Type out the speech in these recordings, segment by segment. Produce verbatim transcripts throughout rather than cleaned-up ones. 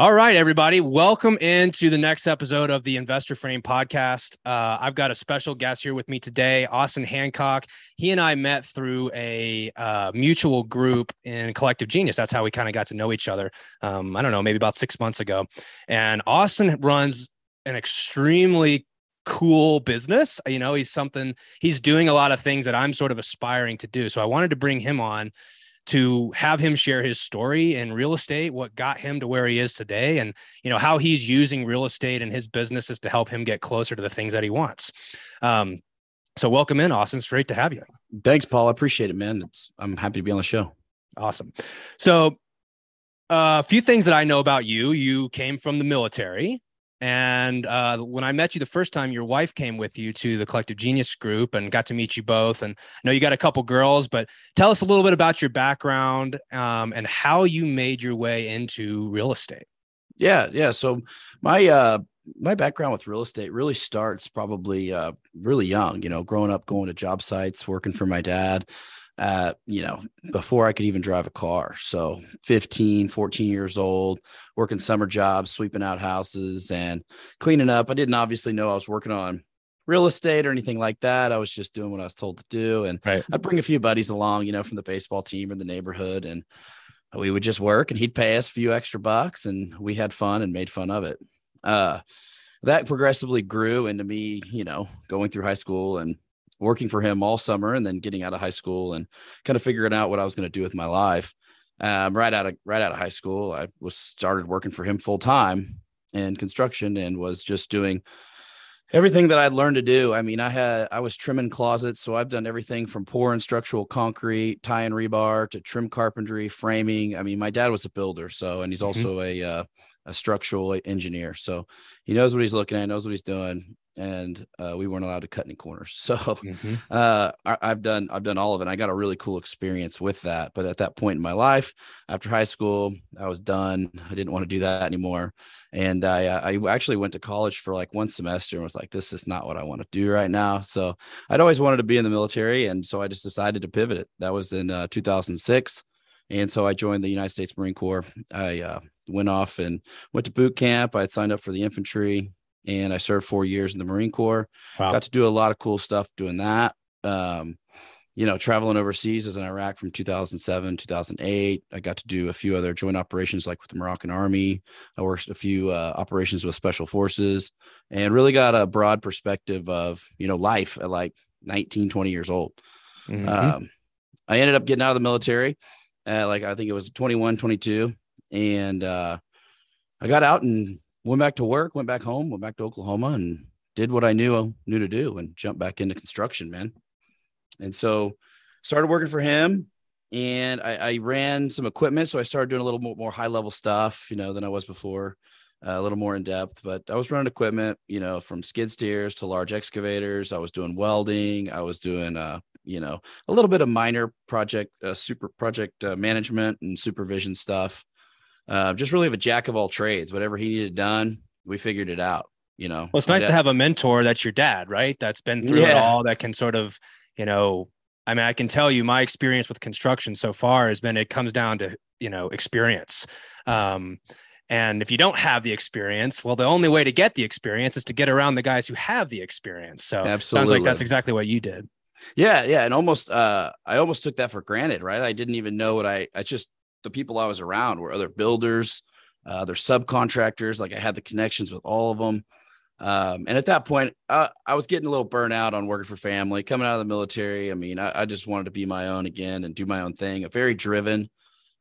All right, everybody. Welcome into the next episode of the Investor Frame podcast. Uh, I've got a special guest here with me today, Austin Hancock. He and I met through a uh, mutual group in Collective Genius. That's how we kind of got to know each other. Um, I don't know, maybe about six months ago. And Austin runs an extremely cool business. You know, he's something, he's doing a lot of things that I'm sort of aspiring to do. So I wanted to bring him on to have him share his story in real estate, what got him to where he is today, and you know how he's using real estate and his businesses to help him get closer to the things that he wants. Um, so welcome in, Austin. It's great to have you. Thanks, Paul. I appreciate it, man. It's, I'm happy to be on the show. Awesome. So a uh, few things that I know about you. You came from the military. And uh, when I met you the first time, your wife came with you to the Collective Genius group and got to meet you both. And I know you got a couple girls, but tell us a little bit about your background um, and how you made your way into real estate. Yeah. Yeah. So my, uh, my background with real estate really starts probably uh, really young, you know, growing up, going to job sites, working for my dad, uh, you know, before I could even drive a car. So fifteen, fourteen years old, working summer jobs, sweeping out houses and cleaning up. I didn't obviously know I was working on real estate or anything like that. I was just doing what I was told to do. And right. I'd bring a few buddies along, you know, from the baseball team or the neighborhood, and we would just work, and he'd pay us a few extra bucks, and we had fun and made fun of it. Uh, that progressively grew into me, you know, going through high school and working for him all summer, and then getting out of high school and kind of figuring out what I was going to do with my life. Um, right out of, right out of high school, I was started working for him full time in construction, and was just doing everything that I'd learned to do. I mean, I had, I was trimming closets. So I've done everything from pouring structural concrete, tie and rebar, to trim carpentry, framing. I mean, my dad was a builder. So, and he's also mm-hmm. a, uh, a structural engineer. So he knows what he's looking at, knows what he's doing. And uh, we weren't allowed to cut any corners. So mm-hmm. uh, I, I've done, I've done all of it. I got a really cool experience with that. But at that point in my life, after high school, I was done. I didn't want to do that anymore. And I, I actually went to college for like one semester and was like, this is not what I want to do right now. So I'd always wanted to be in the military. And so I just decided to pivot it. That was in uh, two thousand six. And so I joined the United States Marine Corps. I uh, went off and went to boot camp. I had signed up for the infantry, and I served four years in the Marine Corps. Wow. Got to do a lot of cool stuff doing that. Um, you know, traveling overseas as in Iraq from two thousand seven, two thousand eight. I got to do a few other joint operations, like with the Moroccan Army. I worked a few uh, operations with special forces, and really got a broad perspective of, you know, life at like nineteen, twenty years old. Mm-hmm. Um, I ended up getting out of the military. Uh, like, I think it was twenty-one, twenty-two. And uh, I got out and went back to work, went back home, went back to Oklahoma, and did what I knew knew to do, and jumped back into construction, man. And so started working for him, and I, I ran some equipment. So I started doing a little more, more high level stuff, you know, than I was before, uh, a little more in depth. But I was running equipment, you know, from skid steers to large excavators. I was doing welding. I was doing, uh, you know, a little bit of minor project, uh, super project uh, management and supervision stuff. Uh, just really have a jack of all trades. Whatever he needed done, we figured it out, you know. Well, it's nice to have a mentor that's your dad, right? That's been through yeah. it all, that can sort of, you know, I mean, I can tell you my experience with construction so far has been, it comes down to, you know, experience. Um, and if you don't have the experience, well, the only way to get the experience is to get around the guys who have the experience. So absolutely. Sounds like that's exactly what you did. Yeah. Yeah. And almost, uh, I almost took that for granted, right? I didn't even know what I, I just, the people I was around were other builders, uh, their subcontractors. Like, I had the connections with all of them. Um, and at that point, uh, I was getting a little burnout on working for family, coming out of the military. I mean, I, I just wanted to be my own again and do my own thing. I'm very driven,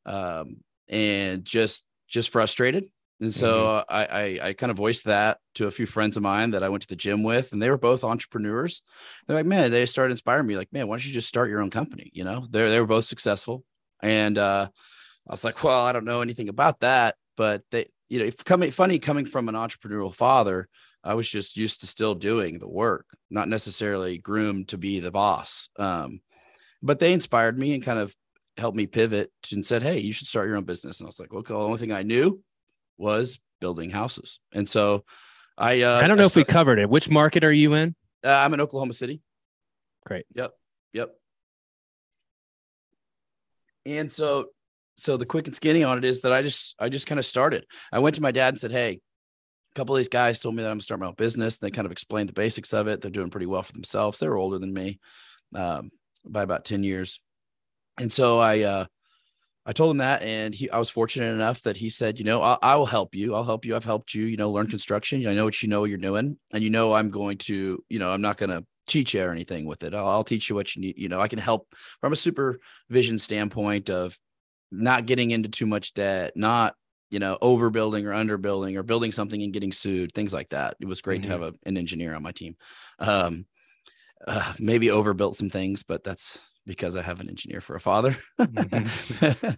um, and just, just frustrated. And so mm-hmm. I, I, I kind of voiced that to a few friends of mine that I went to the gym with, and they were both entrepreneurs. They're like, man, they started inspiring me. Like, man, why don't you just start your own company? You know, they they were both successful. And, uh, I was like, well, I don't know anything about that, but they, you know, if coming funny coming from an entrepreneurial father, I was just used to still doing the work, not necessarily groomed to be the boss. Um, but they inspired me and kind of helped me pivot and said, hey, you should start your own business. And I was like, well, okay, the only thing I knew was building houses. And so I, uh, I don't know I started, if we covered it. Which market are you in? Uh, I'm in Oklahoma City. Great. Yep. Yep. And so so the quick and skinny on it is that I just, I just kind of started. I went to my dad and said, hey, a couple of these guys told me that I'm gonna start my own business. And they kind of explained the basics of it. They're doing pretty well for themselves. They're older than me um, by about ten years. And so I, uh, I told him that, and he, I was fortunate enough that he said, you know, I, I will help you. I'll help you. I've helped you, you know, learn construction. I know what, you know, you're doing, and you know, I'm going to, you know, I'm not going to teach you or anything with it. I'll, I'll teach you what you need. You know, I can help from a supervision standpoint of not getting into too much debt, not, you know, overbuilding or underbuilding or building something and getting sued, things like that. It was great mm-hmm. to have a, an engineer on my team. Um, uh, maybe overbuilt some things, but that's because I have an engineer for a father. mm-hmm.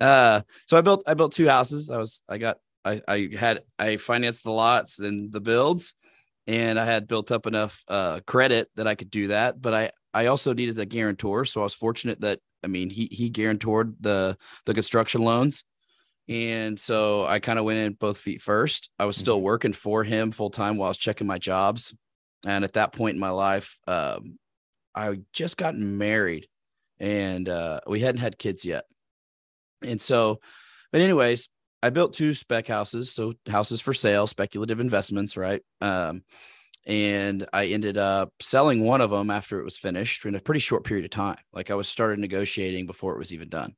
uh, so I built, I built two houses. I was, I got, I, I had, I financed the lots and the builds, and I had built up enough uh, credit that I could do that. But I, I also needed a guarantor. So I was fortunate that, I mean, he, he guarantored the, the construction loans. And so I kind of went in both feet first. I was mm-hmm. still working for him full time while I was checking my jobs. And at that point in my life, um, I just gotten married, and uh, we hadn't had kids yet. And so, but anyways, I built two spec houses. So houses for sale, speculative investments. Right. Um, and I ended up selling one of them after it was finished in a pretty short period of time. Like I was started negotiating before it was even done.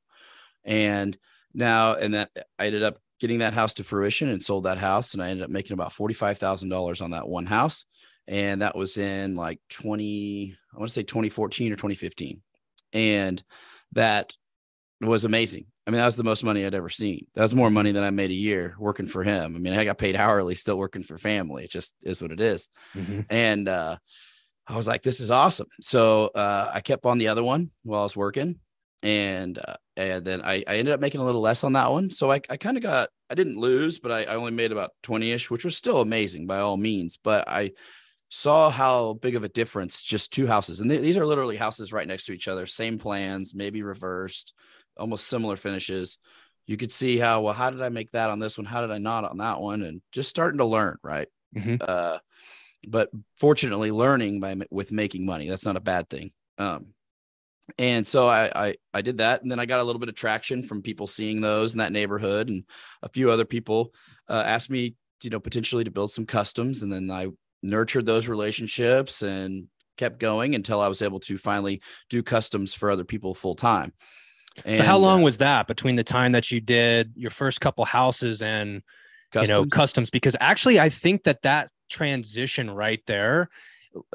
And now, and that I ended up getting that house to fruition and sold that house. And I ended up making about forty-five thousand dollars on that one house. And that was in like twenty, I want to say twenty fourteen or twenty fifteen. And that was amazing. I mean, that was the most money I'd ever seen. That was more money than I made a year working for him. I mean, I got paid hourly, still working for family. It just is what it is. Mm-hmm. And uh, I was like, this is awesome. So uh, I kept on the other one while I was working. And, uh, and then I, I ended up making a little less on that one. So I, I kind of got, I didn't lose, but I, I only made about twenty-ish, which was still amazing by all means. But I saw how big of a difference just two houses. And th- these are literally houses right next to each other. Same plans, maybe reversed, almost similar finishes. You could see how, well, how did I make that on this one? How did I not on that one? And just starting to learn, right? Mm-hmm. Uh, but fortunately, learning by with making money, that's not a bad thing. Um, and so I, I, I did that. And then I got a little bit of traction from people seeing those in that neighborhood. And a few other people uh, asked me, you know, potentially to build some customs. And then I nurtured those relationships and kept going until I was able to finally do customs for other people full time. And so how long was that between the time that you did your first couple houses and customs? You know, customs? Because actually I think that that transition right there,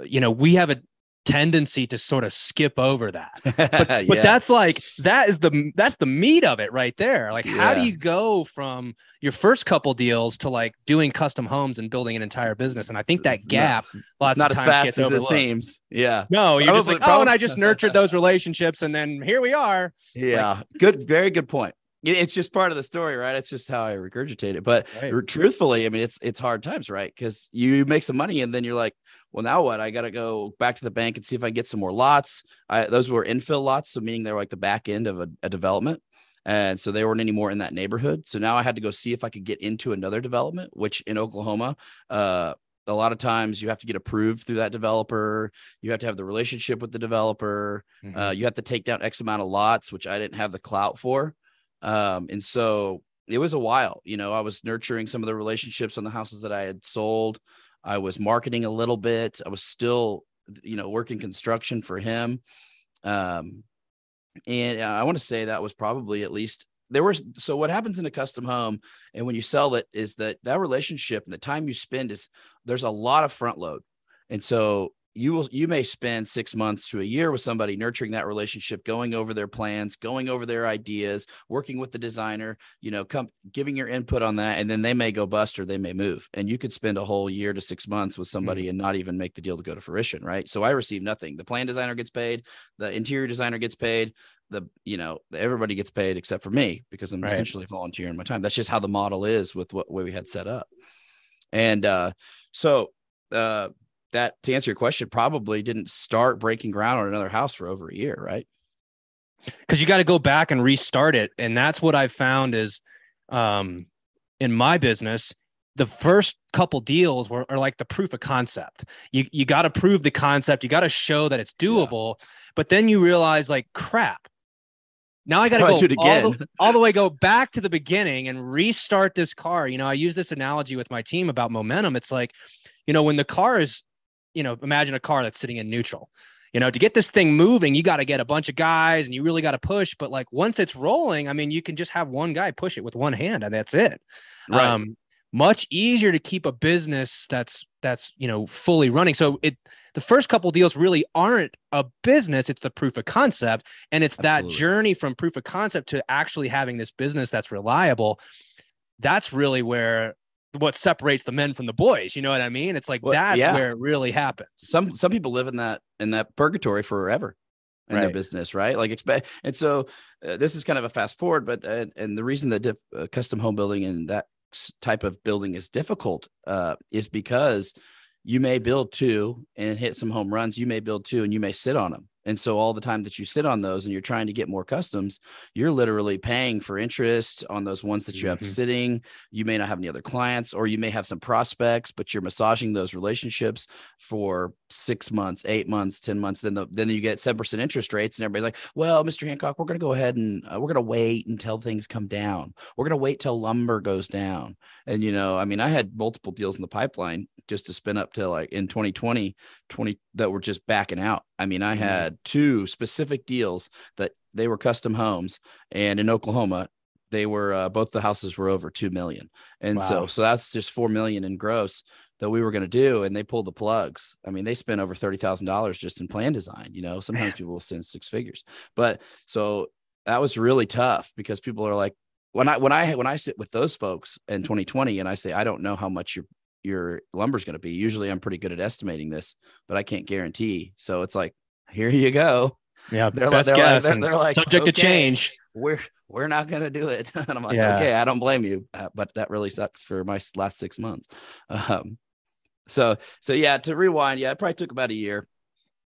you know, we have a tendency to sort of skip over that, but, yeah. but that's like, that is the, that's the meat of it right there. Like, yeah. how do you go from your first couple deals to like doing custom homes and building an entire business? And I think that gap not, lots not of times gets overlooked. Not as fast as it seems. Yeah. No, you're probably, just like, probably. oh, and I just nurtured those relationships. And then here we are. Yeah. Like, good. Very good point. It's just part of the story, right? It's just how I regurgitate it. But right. truthfully, I mean, it's, it's hard times, right? Because you make some money and then you're like, well, now what? I got to go back to the bank and see if I get some more lots. I, those were infill lots. So meaning they're like the back end of a, a development. And so they weren't anymore in that neighborhood. So now I had to go see if I could get into another development, which in Oklahoma, uh, a lot of times you have to get approved through that developer. You have to have the relationship with the developer. Mm-hmm. Uh, you have to take down X amount of lots, which I didn't have the clout for. Um, and so it was a while, you know, I was nurturing some of the relationships on the houses that I had sold. I was marketing a little bit. I was still, you know, working construction for him. Um, and I want to say that was probably at least there was. So what happens in a custom home and when you sell it is that that relationship and the time you spend is there's a lot of front load. And so you will, you may spend six months to a year with somebody nurturing that relationship, going over their plans, going over their ideas, working with the designer, you know, come giving your input on that. And then they may go bust or they may move. And you could spend a whole year to six months with somebody mm-hmm. and not even make the deal to go to fruition. Right. So I received nothing. The plan designer gets paid. The interior designer gets paid. The, you know, everybody gets paid except for me because I'm right. essentially volunteering my time. That's just how the model is with what way we had set up. And, uh, so, uh, that to answer your question, probably didn't start breaking ground on another house for over a year, right? Because you got to go back and restart it. And that's what I've found is um, in my business, the first couple deals were are like the proof of concept. You you got to prove the concept. You got to show that it's doable. Yeah. But then you realize like, crap, Now I got go to go all the, all the way, go back to the beginning and restart this car. You know, I use this analogy with my team about momentum. It's like, you know, when the car is, you know, imagine a car that's sitting in neutral, you know, to get this thing moving, you got to get a bunch of guys and you really got to push. But like once it's rolling, I mean, you can just have one guy push it with one hand and that's it. Right. Um, much easier to keep a business that's, that's, you know, fully running. So it, the first couple of deals really aren't a business. It's the proof of concept. And it's Absolutely. That journey from proof of concept to actually having this business that's reliable. That's really where what separates the men from the boys. You know what I mean? It's like, well, that's yeah. where it really happens. Some, some people live in that, in that purgatory forever in right. their business, right? Like expect. And so uh, this is kind of a fast forward, but, uh, and the reason that diff, uh, custom home building and that type of building is difficult uh, is because you may build two and hit some home runs. You may build two and you may sit on them. And so all the time that you sit on those and you're trying to get more customs, you're literally paying for interest on those ones that you mm-hmm. have sitting. You may not have any other clients, or you may have some prospects, but you're massaging those relationships for six months, eight months, ten months. Then the, then you get seven percent interest rates and everybody's like, well, Mister Hancock, we're going to go ahead and uh, we're going to wait until things come down. We're going to wait till lumber goes down. And, you know, I mean, I had multiple deals in the pipeline just to spin up to like in twenty twenty that were just backing out. I mean, I had two specific deals that they were custom homes, and in Oklahoma, they were uh, both the houses were over two million. And wow. so, so that's just four million in gross that we were going to do. And they pulled the plugs. I mean, they spent over thirty thousand dollars just in plan design, you know, sometimes Man. people will send six figures, but so that was really tough because people are like, when I, when I, when I sit with those folks in twenty twenty and I say, I don't know how much you're your lumber's going to be. Usually I'm pretty good at estimating this, but I can't guarantee. So it's like, here you go. Yeah. They're best like, they're guess. Like, they're, they're like, subject okay, to change. We're, we're not going to do it. And I'm like, yeah. okay, I don't blame you, uh, but that really sucks for my last six months. Um, so, so yeah, to rewind, yeah, it probably took about a year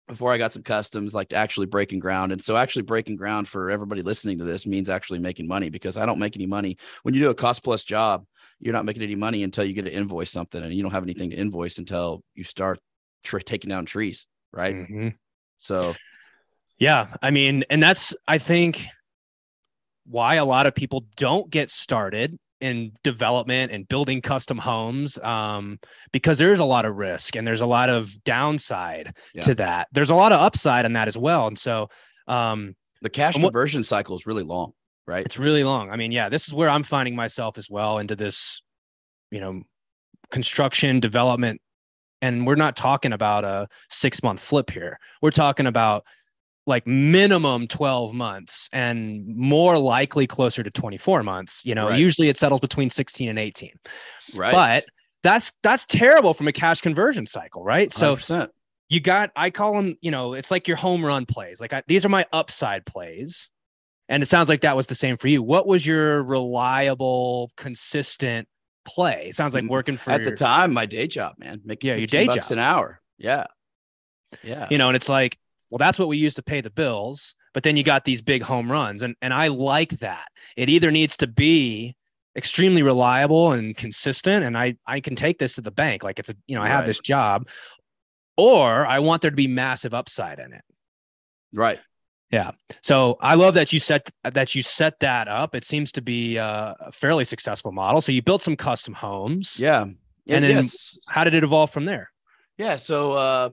before I got some customs, like to actually breaking ground. And so actually breaking ground for everybody listening to this means actually making money, because I don't make any money. When you do a cost plus job, you're not making any money until you get to invoice something, and you don't have anything to invoice until you start tr- taking down trees. Right. Mm-hmm. So. Yeah. I mean, and that's, I think why a lot of people don't get started in development and building custom homes, um, because there's a lot of risk and there's a lot of downside yeah. to that. There's a lot of upside in that as well. And so um, the cash conversion what, cycle is really long, right? It's really long. I mean, yeah, this is where I'm finding myself as well, into this, you know, construction development. And we're not talking about a six month flip here. We're talking about like minimum twelve months and more likely closer to twenty-four months. You know, right. usually it settles between sixteen and eighteen, right? But that's, that's terrible from a cash conversion cycle, right? one hundred percent. So you got, I call them, you know, it's like your home run plays. Like I, these are my upside plays. And it sounds like that was the same for you. What was your reliable, consistent play? It sounds like working for at your, the time, my day job, man, making yeah, your day bucks job an hour. Yeah. Yeah. You know, and it's like, well, that's what we use to pay the bills, but then you got these big home runs. And, and I like that. It either needs to be extremely reliable and consistent, and I, I can take this to the bank. Like it's a, you know, I right. have this job, or I want there to be massive upside in it. Right. Yeah. So I love that you set, that you set that up. It seems to be a fairly successful model. So you built some custom homes. Yeah. yeah and then yes. how did it evolve from there? Yeah. So, uh,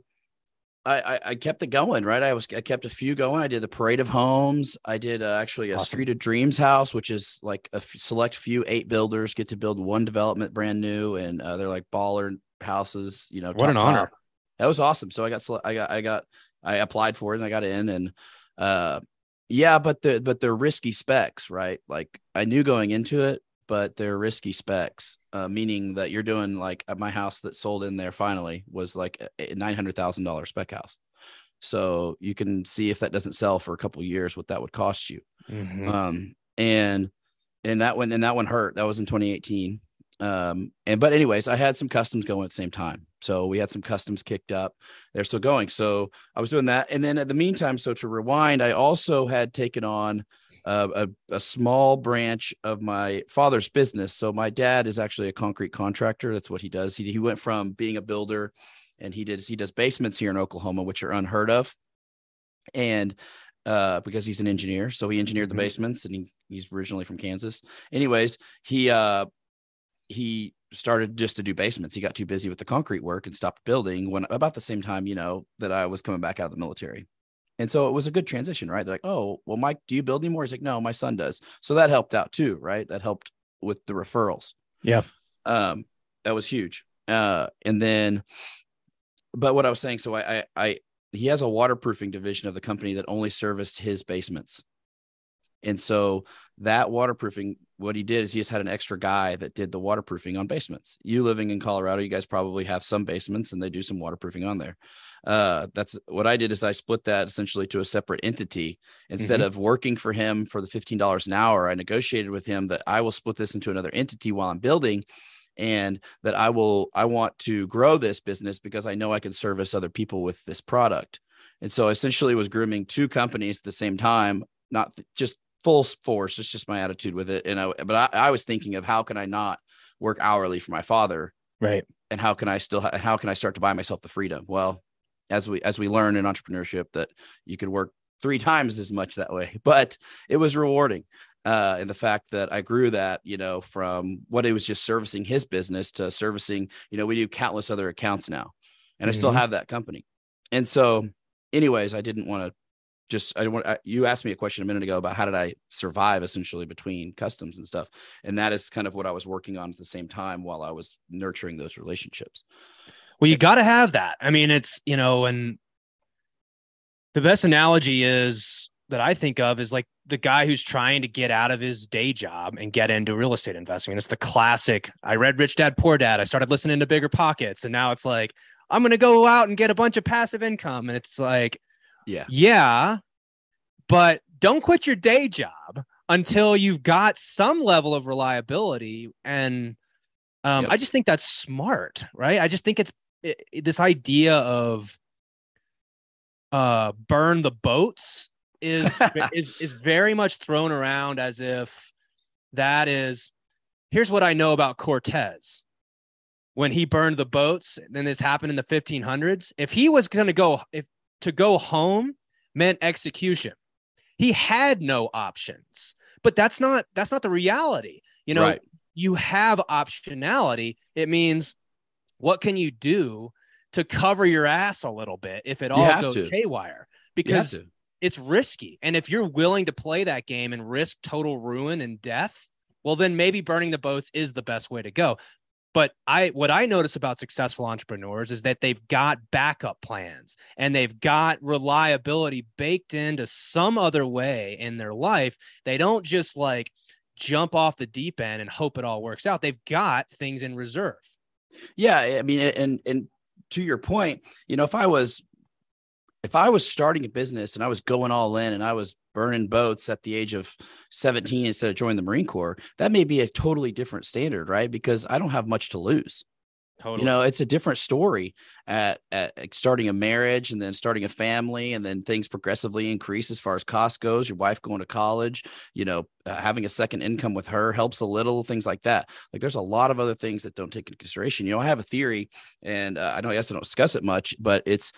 I, I kept it going, right? I was I kept a few going. I did the Parade of Homes. I did uh, actually a awesome. Street of Dreams house, which is like a f- select few eight builders get to build one development brand new, and uh, they're like baller houses. You know, what an top. honor! That was awesome. So I got I got I got I applied for it and I got in, and uh, yeah, but the but they're risky specs, right? Like I knew going into it, but they're risky specs, uh, meaning that you're doing like at my house that sold in there finally was like a nine hundred thousand dollars spec house. So you can see if that doesn't sell for a couple of years, what that would cost you. Mm-hmm. Um, and, and that one, and that one hurt. That was in twenty eighteen. Um, and, but anyways, I had some customs going at the same time. So we had some customs kicked up. They're still going. So I was doing that. And then at the meantime, so to rewind, I also had taken on Uh, a, a small branch of my father's business. So my dad is actually a concrete contractor. That's what he does. He, he went from being a builder, and he did, he does basements here in Oklahoma, which are unheard of. And uh, because he's an engineer. So he engineered the basements, and he, he's originally from Kansas. Anyways, he uh, he started just to do basements. He got too busy with the concrete work and stopped building when about the same time, you know, that I was coming back out of the military. And so it was a good transition, right? They're like, oh, well, Mike, do you build anymore? He's like, no, my son does. So that helped out too, right? That helped with the referrals. Yeah. Um, that was huge. Uh, and then, but what I was saying, so I, I, I, he has a waterproofing division of the company that only serviced his basements. And so that waterproofing, what he did is he just had an extra guy that did the waterproofing on basements. You living in Colorado, you guys probably have some basements and they do some waterproofing on there. Uh, that's what I did, is I split that essentially to a separate entity. Instead mm-hmm. of working for him for the fifteen dollars an hour, I negotiated with him that I will split this into another entity while I'm building, and that I will, I want to grow this business because I know I can service other people with this product. And so essentially was grooming two companies at the same time, not th- just full force. It's just my attitude with it. And I, but I, I was thinking of how can I not work hourly for my father? Right. And how can I still, ha- how can I start to buy myself the freedom? Well, as we, as we learn in entrepreneurship, that you could work three times as much that way, but it was rewarding. Uh, and the fact that I grew that, you know, from what it was just servicing his business to servicing, you know, we do countless other accounts now, and mm-hmm. I still have that company. And so anyways, I didn't want to just, I want, I, you asked me a question a minute ago about how did I survive essentially between customs and stuff. And that is kind of what I was working on at the same time while I was nurturing those relationships. Well, you got to have that. I mean, it's, you know, and the best analogy is that I think of is like the guy who's trying to get out of his day job and get into real estate investing. I mean, it's the classic, I read Rich Dad, Poor Dad. I started listening to Bigger Pockets. And now it's like, I'm going to go out and get a bunch of passive income. And it's like, yeah, yeah, but don't quit your day job until you've got some level of reliability. And um, yep. I just think that's smart, right? I just think it's it, it, this idea of uh, burn the boats is, is is very much thrown around as if that is, here's what I know about Cortez. When he burned the boats, and this happened in the fifteen hundreds, if he was going to go, if to go home meant execution, he had no options. But that's not, that's not the reality. You know, right. You have optionality. It means what can you do to cover your ass a little bit if it all goes to. haywire? Because it's risky. And if you're willing to play that game and risk total ruin and death, well, then maybe burning the boats is the best way to go. But I, what I notice about successful entrepreneurs is that they've got backup plans and they've got reliability baked into some other way in their life. They don't just like jump off the deep end and hope it all works out. They've got things in reserve. Yeah. I mean, and, and to your point, you know, if I was, if I was starting a business and I was going all in and I was burning boats at the age of seventeen instead of joining the Marine Corps, that may be a totally different standard, right? Because I don't have much to lose. Totally. You know, it's a different story at, at starting a marriage and then starting a family, and then things progressively increase as far as cost goes. Your wife going to college, you know, uh, having a second income with her helps a little, things like that. Like there's a lot of other things that don't take into consideration. You know, I have a theory, and uh, I know I guess I don't discuss it much, but it's,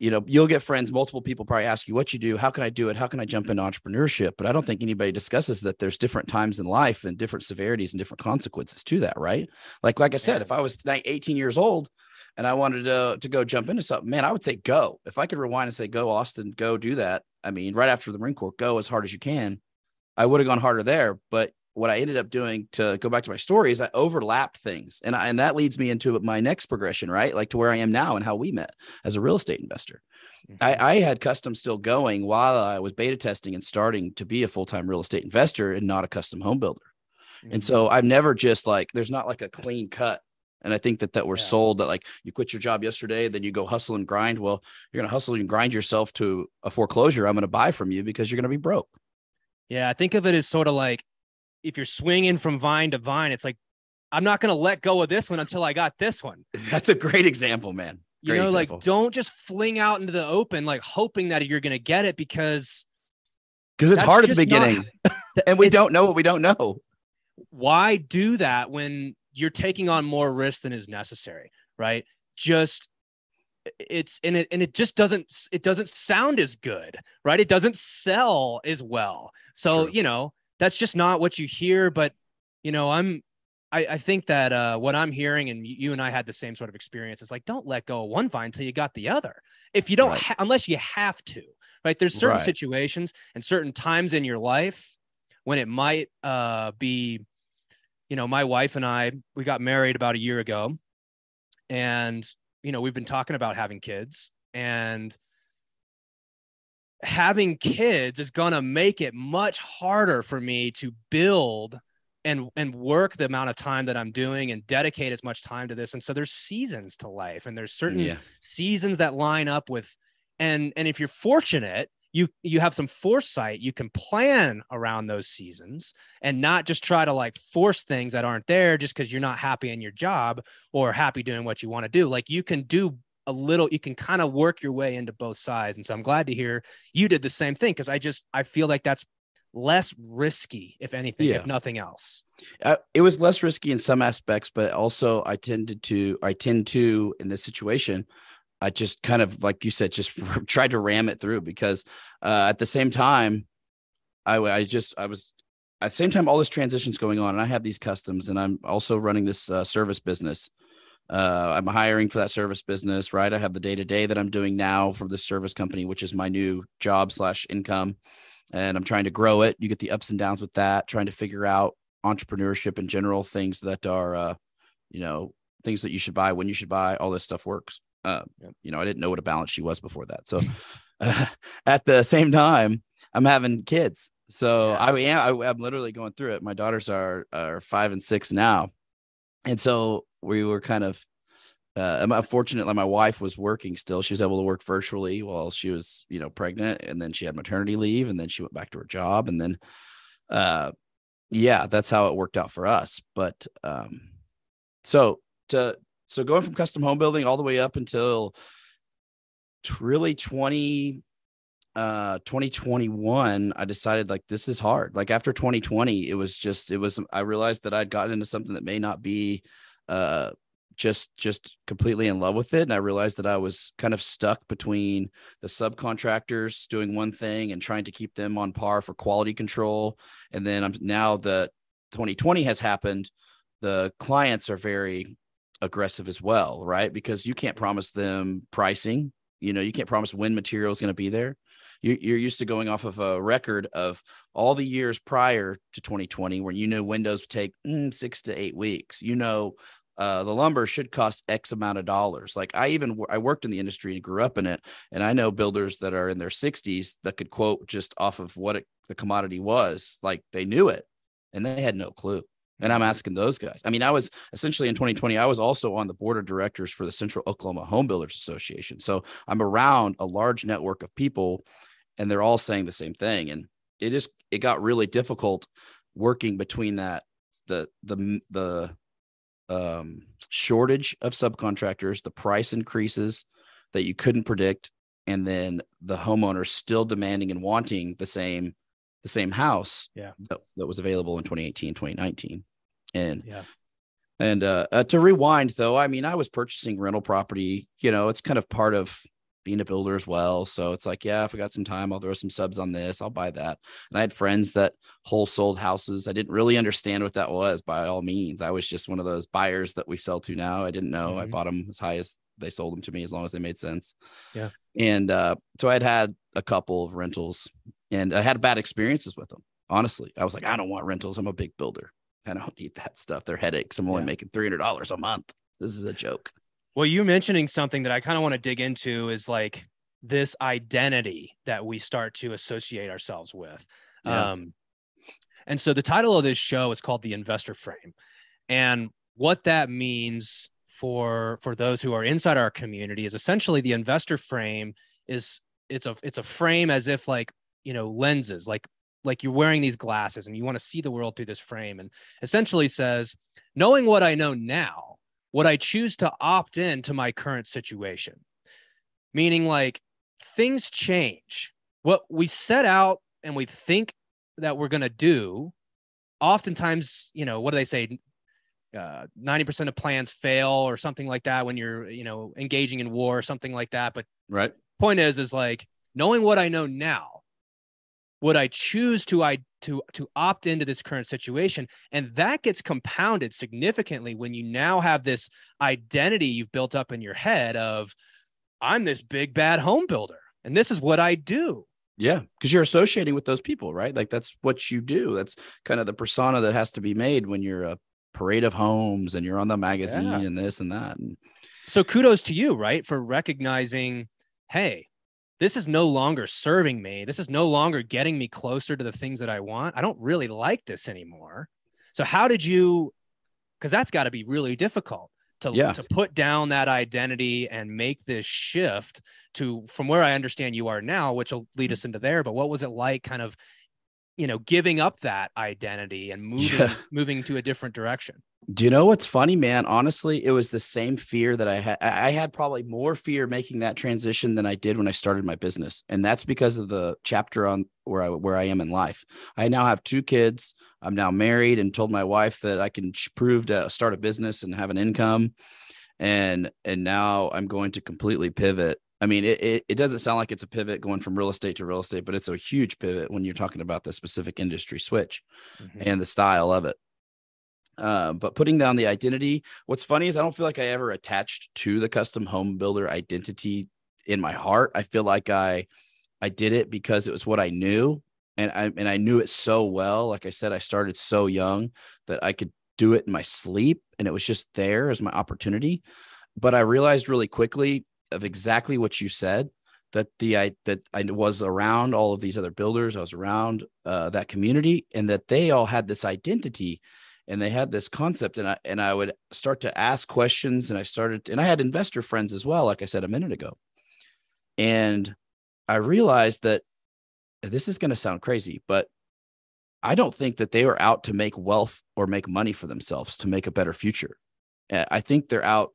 you know, you'll get friends, multiple people probably ask you what you do. How can I do it? How can I jump into entrepreneurship? But I don't think anybody discusses that there's different times in life and different severities and different consequences to that, right? Like, like I said, if I was eighteen years old and I wanted to, to go jump into something, man, I would say go. If I could rewind and say, go Austin, go do that. I mean, right after the Marine Corps, go as hard as you can. I would have gone harder there, but what I ended up doing, to go back to my story, is I overlapped things. And I, and that leads me into my next progression, right? Like to where I am now and how we met as a real estate investor. Mm-hmm. I, I had custom still going while I was beta testing and starting to be a full-time real estate investor and not a custom home builder. Mm-hmm. And so I've never just like, there's not like a clean cut. And I think that that we're yeah. sold that like you quit your job yesterday, then you go hustle and grind. Well, you're going to hustle and grind yourself to a foreclosure. I'm going to buy from you because you're going to be broke. Yeah. I think of it as sort of like, if you're swinging from vine to vine, it's like, I'm not going to let go of this one until I got this one. That's a great example, man. Great you know, example. Like don't just fling out into the open, like hoping that you're going to get it because. Because it's hard at the beginning not, and we don't know what we don't know. Why do that when you're taking on more risk than is necessary, right? Just it's, and it, and it just doesn't, it doesn't sound as good, right? It doesn't sell as well. So, True. you know, that's just not what you hear. But, you know, I'm, I, I think that uh, what I'm hearing, and you and I had the same sort of experience, is like, don't let go of one vine until you got the other. If you don't, right. ha- unless you have to, right? There's certain right. situations and certain times in your life when it might uh, be, you know, my wife and I, we got married about a year ago, and, you know, we've been talking about having kids, and having kids is going to make it much harder for me to build and and work the amount of time that I'm doing and dedicate as much time to this. And so there's seasons to life, and there's certain yeah. seasons that line up with, and, and if you're fortunate, you, you have some foresight, you can plan around those seasons and not just try to like force things that aren't there just because you're not happy in your job or happy doing what you want to do. Like you can do a little, you can kind of work your way into both sides. And so I'm glad to hear you did the same thing, because I just, I feel like that's less risky, if anything, yeah. if nothing else. Uh, it was less risky in some aspects, but also I tended to, I tend to in this situation, I just kind of, like you said, just tried to ram it through, because uh, at the same time, I, I just, I was at the same time, all this transition's going on, and I have these customs, and I'm also running this uh, service business. Uh, I'm hiring for that service business, right? I have the day-to-day that I'm doing now for the service company, which is my new job slash income. And I'm trying to grow it. You get the ups and downs with that, trying to figure out entrepreneurship in general, things that are, uh, you know, things that you should buy, when you should buy, all this stuff works. Uh, you know, I didn't know what a balance sheet was before that. So uh, at the same time, I'm having kids. So yeah. I mean, yeah, I, I'm literally going through it. My daughters are are five and six now. And so we were kind of, uh, I'm fortunate that my wife was working still. She was able to work virtually while she was, you know, pregnant, and then she had maternity leave, and then she went back to her job. And then, uh, yeah, that's how it worked out for us. But um, so to, So going from custom home building all the way up until really twenty, uh, twenty twenty-one, I decided like, this is hard. Like after twenty twenty, it was just, it was, I realized that I'd gotten into something that may not be uh, just, just completely in love with it. And I realized that I was kind of stuck between the subcontractors doing one thing and trying to keep them on par for quality control. And then I'm now that twenty twenty has happened, the clients are very aggressive as well, right? Because you can't promise them pricing, you know, you can't promise when material is going to be there. You, you're used to going off of a record of all the years prior to twenty twenty, where, you know, windows take mm, six to eight weeks, you know, uh, the lumber should cost X amount of dollars. Like I even, I worked in the industry and grew up in it. And I know builders that are in their sixties that could quote just off of what it, the commodity was, like they knew it and they had no clue. And I'm asking those guys. I mean, I was essentially in twenty twenty, I was also on the board of directors for the Central Oklahoma Home Builders Association. So I'm around a large network of people, and they're all saying the same thing. And it is, it got really difficult working between that, the, the, the um, shortage of subcontractors, the price increases that you couldn't predict, and then the homeowners still demanding and wanting the same the same house yeah. that, that was available in twenty eighteen, twenty nineteen. And, yeah. and uh, uh, to rewind though, I mean, I was purchasing rental property, you know, it's kind of part of being a builder as well. So it's like, yeah, if I got some time, I'll throw some subs on this, I'll buy that. And I had friends that whole sold houses. I didn't really understand what that was by all means. I was just one of those buyers that we sell to now. I didn't know. Mm-hmm. I bought them as high as they sold them to me, as long as they made sense. Yeah. And uh, so I'd had a couple of rentals, and I had bad experiences with them. Honestly, I was like, I don't want rentals. I'm a big builder. I don't need that stuff. They're headaches. I'm only yeah. making three hundred dollars a month. This is a joke. Well, you mentioning something that I kind of want to dig into is like this identity that we start to associate ourselves with. Yeah. Um, and so the title of this show is called The Investor Frame. And what that means for, for those who are inside our community is essentially the investor frame is it's a, it's a frame as if like, you know, lenses, like, like you're wearing these glasses and you want to see the world through this frame, and essentially says, knowing what I know now, would I choose to opt in to my current situation? Meaning like things change. What we set out and we think that we're going to do, oftentimes, you know, what do they say? uh, ninety percent of plans fail or something like that when you're, you know, engaging in war or something like that. But right. Point is, is like, knowing what I know now, would I choose to, I to, to opt into this current situation? And that gets compounded significantly when you now have this identity you've built up in your head of, I'm this big, bad home builder, and this is what I do. Yeah. Cause you're associating with those people, right? Like that's what you do. That's kind of the persona that has to be made when you're a Parade of Homes and you're on the magazine yeah. and this and that. And so kudos to you, right? For recognizing, hey, this is no longer serving me. This is no longer getting me closer to the things that I want. I don't really like this anymore. So how did you, cause that's gotta be really difficult to, yeah. to put down that identity and make this shift to, from where I understand you are now, which will lead us into there. But what was it like kind of, you know, giving up that identity and moving, yeah. moving to a different direction? Do you know what's funny, man? Honestly, it was the same fear that I had. I had probably more fear making that transition than I did when I started my business. And that's because of the chapter on where I, where I am in life. I now have two kids. I'm now married and told my wife that I can prove to start a business and have an income. And, and now I'm going to completely pivot. I mean, it, it, it doesn't sound like it's a pivot going from real estate to real estate, but it's a huge pivot when you're talking about the specific industry switch mm-hmm. and the style of it. Uh, but putting down the identity, what's funny is I don't feel like I ever attached to the custom home builder identity in my heart. I feel like I, I did it because it was what I knew, and I, and I knew it so well. Like I said, I started so young that I could do it in my sleep, and it was just there as my opportunity. But I realized really quickly of exactly what you said, that the, I, that I was around all of these other builders. I was around uh, that community, and that they all had this identity. And they had this concept, and I and I would start to ask questions, and I started, and I had investor friends as well, like I said a minute ago. And I realized that this is going to sound crazy, but I don't think that they were out to make wealth or make money for themselves to make a better future. I think they're out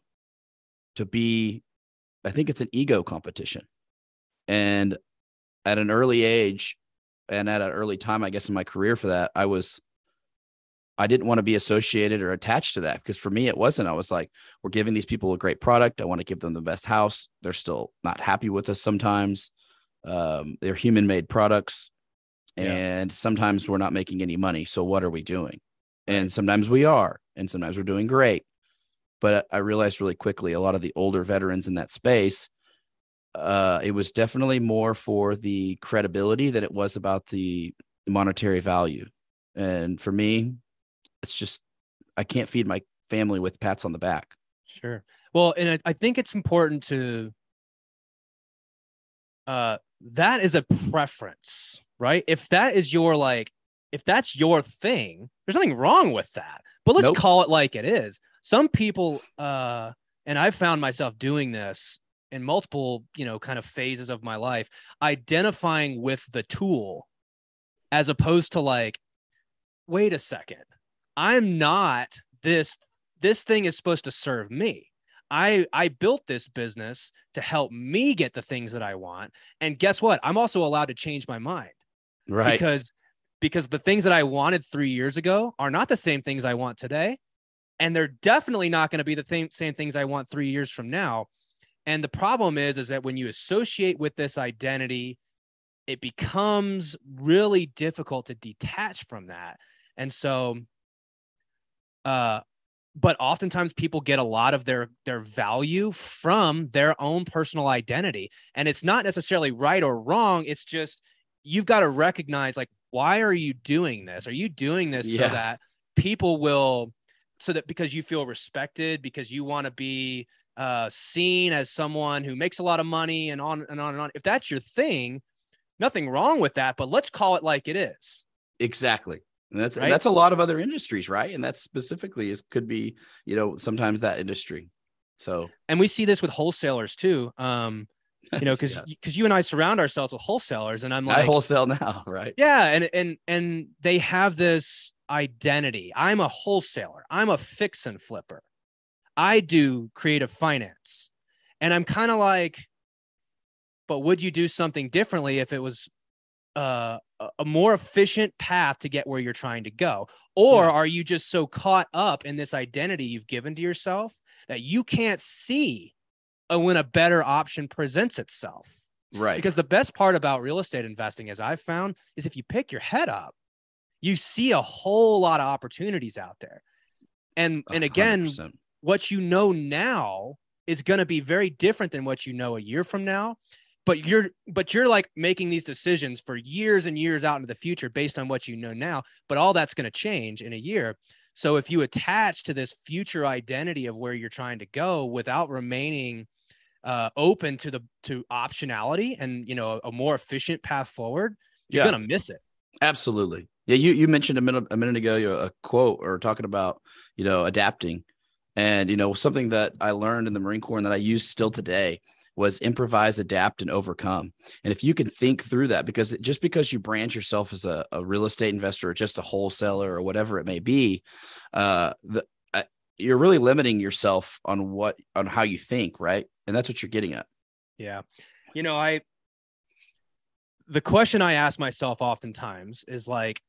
to be, I think it's an ego competition. And at an early age, and at an early time, I guess, in my career for that, I was I didn't want to be associated or attached to that, because for me, it wasn't. I was like, we're giving these people a great product. I want to give them the best house. They're still not happy with us sometimes. Um, they're human-made products, and yeah. sometimes we're not making any money. So what are we doing? Right. And sometimes we are, and sometimes we're doing great. But I realized really quickly, a lot of the older veterans in that space, uh, it was definitely more for the credibility than it was about the monetary value. And for me, it's just, I can't feed my family with pats on the back. Sure. Well, and I, I think it's important to, uh, that is a preference, right? If that is your, like, if that's your thing, there's nothing wrong with that, but let's nope. call it like it is. Some people, uh, and I've found myself doing this in multiple, you know, kind of phases of my life, identifying with the tool as opposed to like, wait a second. I'm not this, this thing is supposed to serve me. I, I built this business to help me get the things that I want. And guess what? I'm also allowed to change my mind, right? Because, because the things that I wanted three years ago are not the same things I want today. And they're definitely not going to be the same, same things I want three years from now. And the problem is, is that when you associate with this identity, it becomes really difficult to detach from that. And so, Uh, but oftentimes people get a lot of their, their value from their own personal identity. And it's not necessarily right or wrong. It's just, you've got to recognize, like, why are you doing this? Are you doing this yeah. so that people will, so that because you feel respected, because you want to be uh, seen as someone who makes a lot of money and on and on and on. If that's your thing, nothing wrong with that, but let's call it like it is. Exactly. And that's, right? and that's a lot of other industries, right? And that specifically is, could be, you know, sometimes that industry. So, and we see this with wholesalers too. Um, you know, cause, yeah. cause you and I surround ourselves with wholesalers, and I'm like, I wholesale now, right? Yeah. And, and, and they have this identity. I'm a wholesaler. I'm a fix and flipper. I do creative finance. And I'm kind of like, but would you do something differently if it was, uh, a more efficient path to get where you're trying to go? Or yeah. are you just so caught up in this identity you've given to yourself that you can't see when a better option presents itself? Right. Because the best part about real estate investing, as I've found, is if you pick your head up, you see a whole lot of opportunities out there. And, and again, one hundred percent. What you know now is going to be very different than what you know a year from now. But you're, but you're like making these decisions for years and years out into the future based on what you know now, but all that's going to change in a year. So if you attach to this future identity of where you're trying to go without remaining uh, open to the, to optionality and, you know, a, a more efficient path forward, you're yeah. going to miss it. Absolutely. Yeah. You, you mentioned a minute, a minute ago, a quote or talking about, you know, adapting, and, you know, something that I learned in the Marine Corps and that I use still today was improvise, adapt, and overcome. And if you can think through that, because just because you brand yourself as a, a real estate investor or just a wholesaler or whatever it may be, uh, the, uh, you're really limiting yourself on what, on how you think, right? And that's what you're getting at. Yeah. You know, I, the question I ask myself oftentimes is like,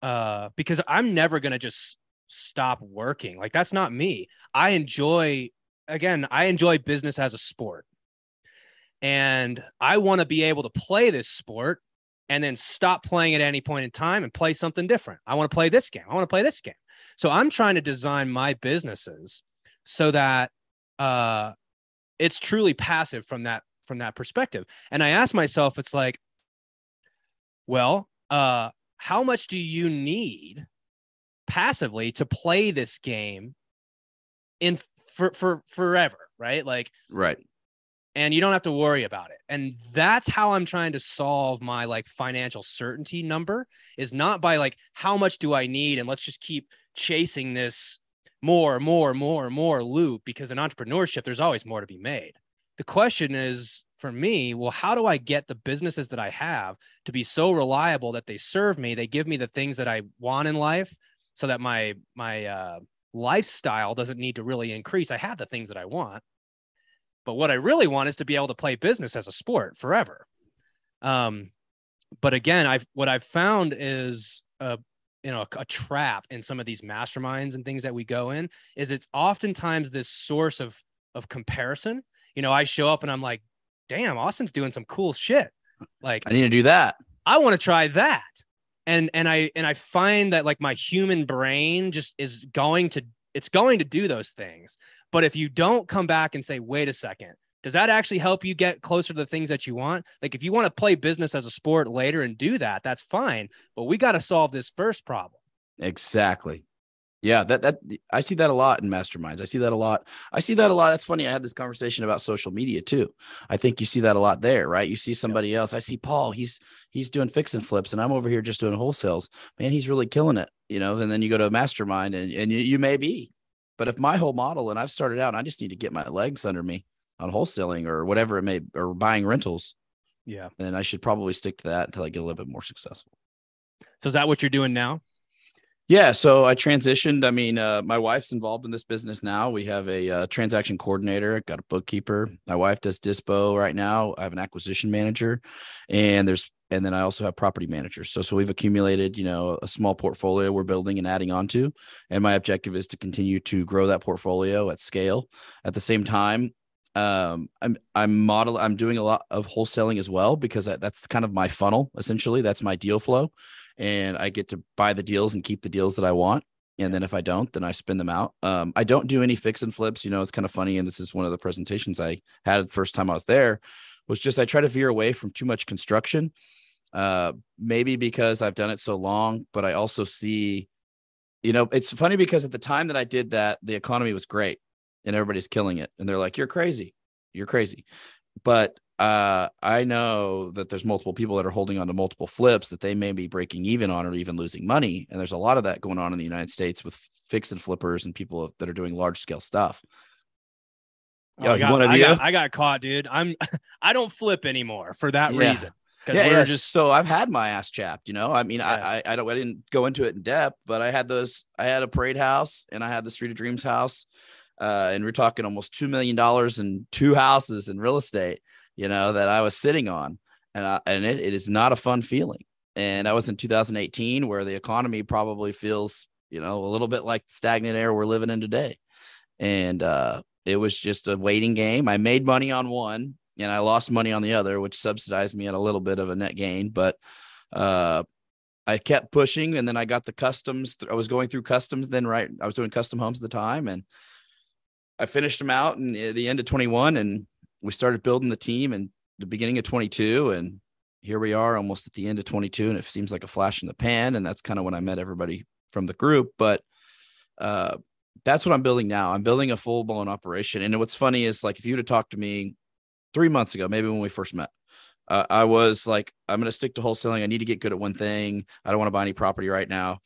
uh, because I'm never going to just stop working. Like, that's not me. I enjoy Again, I enjoy business as a sport, and I want to be able to play this sport and then stop playing at any point in time and play something different. I want to play this game. I want to play this game. So I'm trying to design my businesses so that uh, it's truly passive from that, from that perspective. And I ask myself, it's like, well, uh, how much do you need passively to play this game in for, for forever, right? Like, right. And you don't have to worry about it. And that's how I'm trying to solve my like financial certainty number, is not by like, how much do I need? And let's just keep chasing this more, more, more, more loop, because in entrepreneurship, there's always more to be made. The question is for me, well, how do I get the businesses that I have to be so reliable that they serve me? They give me the things that I want in life so that my, my, uh, lifestyle doesn't need to really increase. I have the things that I want, but what I really want is to be able to play business as a sport forever. Um, but again, I've, what I've found is a, you know, a, a trap in some of these masterminds and things that we go in, is it's oftentimes this source of, of comparison. You know, I show up and I'm like, damn, Austin's doing some cool shit. Like, I need to do that. I want to try that. And, and I, and I find that like my human brain just is going to, it's going to do those things. But if you don't come back and say, wait a second, does that actually help you get closer to the things that you want? Like, if you want to play business as a sport later and do that, that's fine, but we got to solve this first problem. Exactly. Yeah. That, that I see that a lot in masterminds. I see that a lot. I see that a lot. That's funny. I had this conversation about social media too. I think you see that a lot there, right? You see somebody yep. else. I see Paul, he's, he's doing fix and flips, and I'm over here just doing wholesales, man. He's really killing it, you know? And then you go to a mastermind and, and you, you may be, but if my whole model, and I've started out, and I just need to get my legs under me on wholesaling or whatever it may, or buying rentals. Yeah. And I should probably stick to that until I get a little bit more successful. So is that what you're doing now? Yeah. So I transitioned. I mean, uh, my wife's involved in this business now. We have a uh, transaction coordinator. I've got a bookkeeper. My wife does dispo right now. I have an acquisition manager, and there's, and then I also have property managers. So, so we've accumulated, you know, a small portfolio we're building and adding on to. And my objective is to continue to grow that portfolio at scale. At the same time, um, I'm, I'm model, I'm doing a lot of wholesaling as well, because that, that's kind of my funnel. Essentially, that's my deal flow. And I get to buy the deals and keep the deals that I want. And then if I don't, then I spin them out. Um, I don't do any fix and flips. You know, it's kind of funny. And this is one of the presentations I had the first time I was there, was just, I try to veer away from too much construction, uh, maybe because I've done it so long, but I also see, you know, it's funny because at the time that I did that, the economy was great and everybody's killing it. And they're like, you're crazy. You're crazy. But Uh, I know that there's multiple people that are holding on to multiple flips that they may be breaking even on or even losing money. And there's a lot of that going on in the United States with fix and flippers and people that are doing large scale stuff. Oh, Yo, I, got, one of I, you? Got, I got caught, dude. I'm, I don't flip anymore for that yeah. reason. Yeah, we're yeah. Just... So I've had my ass chapped, you know, I mean, yeah. I, I don't, I didn't go into it in depth, but I had those, I had a Parade house and I had the Street of Dreams house. Uh, and we're talking almost two million dollars in two houses in real estate, you know, that I was sitting on. And I, and it, it is not a fun feeling. And that was in two thousand eighteen, where the economy probably feels, you know, a little bit like stagnant air we're living in today. And uh, it was just a waiting game. I made money on one and I lost money on the other, which subsidized me at a little bit of a net gain. But uh, I kept pushing, and then I got the customs. I was going through customs then, right? I was doing custom homes at the time, and I finished them out in the end of twenty-one, and we started building the team in the beginning of twenty-two, and here we are almost at the end of twenty-two, and it seems like a flash in the pan. And that's kind of when I met everybody from the group. But uh, that's what I'm building now. I'm building a full blown operation. And what's funny is, like, if you'd have talked to me three months ago, maybe when we first met, uh, I was like, I'm going to stick to wholesaling. I need to get good at one thing. I don't want to buy any property right now.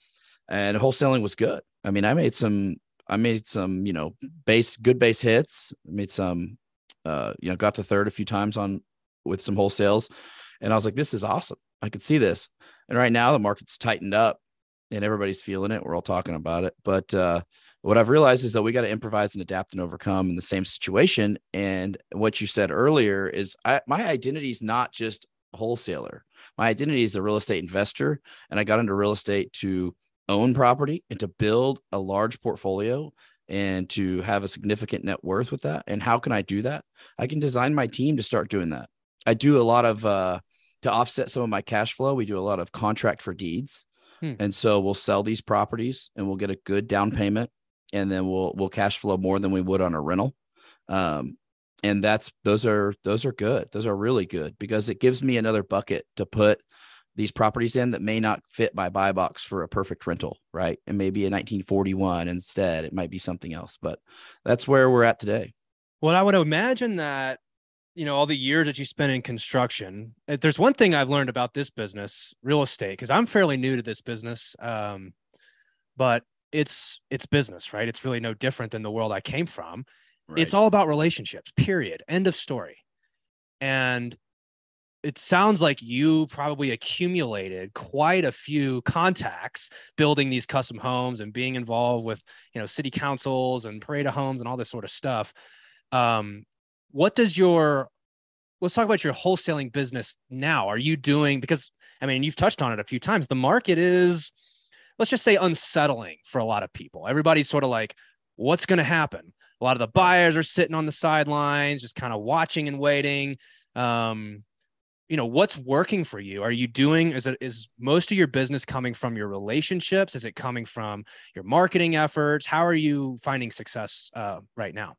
And wholesaling was good. I mean, I made some, I made some, you know, base, good base hits. I made some, uh, you know, got to third a few times on with some wholesales. And I was like, this is awesome. I could see this. And right now the market's tightened up and everybody's feeling it. We're all talking about it. But uh, what I've realized is that we got to improvise and adapt and overcome in the same situation. And what you said earlier is I, my identity is not just a wholesaler. My identity is a real estate investor. And I got into real estate to own property and to build a large portfolio and to have a significant net worth with that. And how can I do that? I can design my team to start doing that. I do a lot of, uh, to offset some of my cash flow, we do a lot of contract for deeds. Hmm. And so we'll sell these properties and we'll get a good down payment, and then we'll, we'll cash flow more than we would on a rental. Um, and that's, those are, those are good. Those are really good, because it gives me another bucket to put these properties in that may not fit my buy box for a perfect rental. Right. And maybe a nineteen forty-one instead, it might be something else, but that's where we're at today. Well, I would imagine that, you know, all the years that you spent in construction, if there's one thing I've learned about this business, real estate, because I'm fairly new to this business, um, but it's it's business, right? It's really no different than the world I came from. Right. It's all about relationships, period. End of story. And it sounds like you probably accumulated quite a few contacts building these custom homes and being involved with, you know, city councils and Parade of Homes and all this sort of stuff. Um, What does your, let's talk about your wholesaling business now. Are you doing, because, I mean, you've touched on it a few times. The market is, let's just say, unsettling for a lot of people. Everybody's sort of like, what's going to happen? A lot of the buyers are sitting on the sidelines, just kind of watching and waiting. Um, you know, what's working for you? Are you doing, is, it, is most of your business coming from your relationships? Is it coming from your marketing efforts? How are you finding success uh, right now?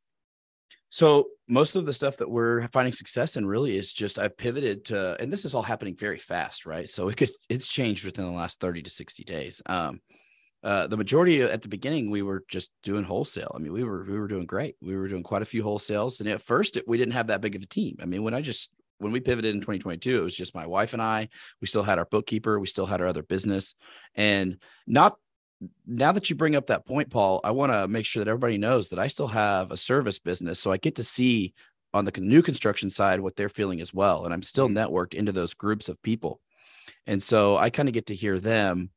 So most of the stuff that we're finding success in really is just, I've pivoted to, and this is all happening very fast, right? So it could, it's changed within the last thirty to sixty days. Um, uh, the majority at the beginning, we were just doing wholesale. I mean, we were, we were doing great. We were doing quite a few wholesales. And at first it, we didn't have that big of a team. I mean, when I just, when we pivoted in twenty twenty-two, it was just my wife and I. We still had our bookkeeper. We still had our other business. And not Now that you bring up that point, Paul, I want to make sure that everybody knows that I still have a service business. So I get to see on the new construction side what they're feeling as well. And I'm still networked into those groups of people. And so I kind of get to hear them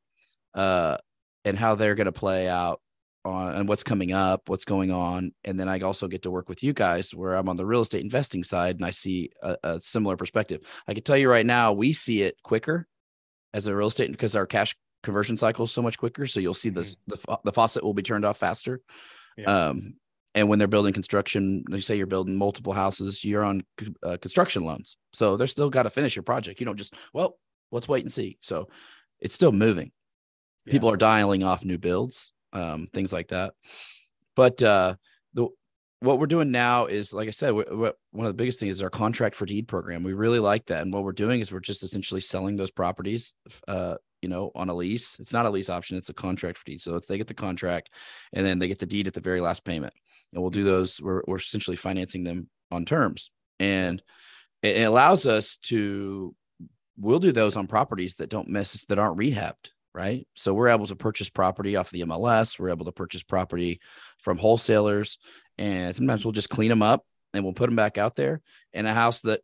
uh, and how they're going to play out on and what's coming up, what's going on. And then I also get to work with you guys where I'm on the real estate investing side and I see a, a similar perspective. I can tell you right now, we see it quicker as a real estate because our cash conversion cycle is so much quicker. So you'll see this, the, the faucet will be turned off faster. Yeah. Um, and when they're building construction, they say you're building multiple houses, you're on uh, construction loans. So they're still got to finish your project. You don't just, well, let's wait and see. So it's still moving. Yeah. People are dialing off new builds, um, things like that. But uh, the, what we're doing now is, like I said, we, we, one of the biggest things is our contract for deed program. We really like that. And what we're doing is we're just essentially selling those properties, uh, you know, on a lease. It's not a lease option. It's a contract for deed. So it's, they get the contract and then they get the deed at the very last payment. And we'll do those. We're, we're essentially financing them on terms. And it allows us to, we'll do those on properties that don't miss, that aren't rehabbed. Right. So we're able to purchase property off the M L S. We're able to purchase property from wholesalers, and sometimes we'll just clean them up and we'll put them back out there. And a house that,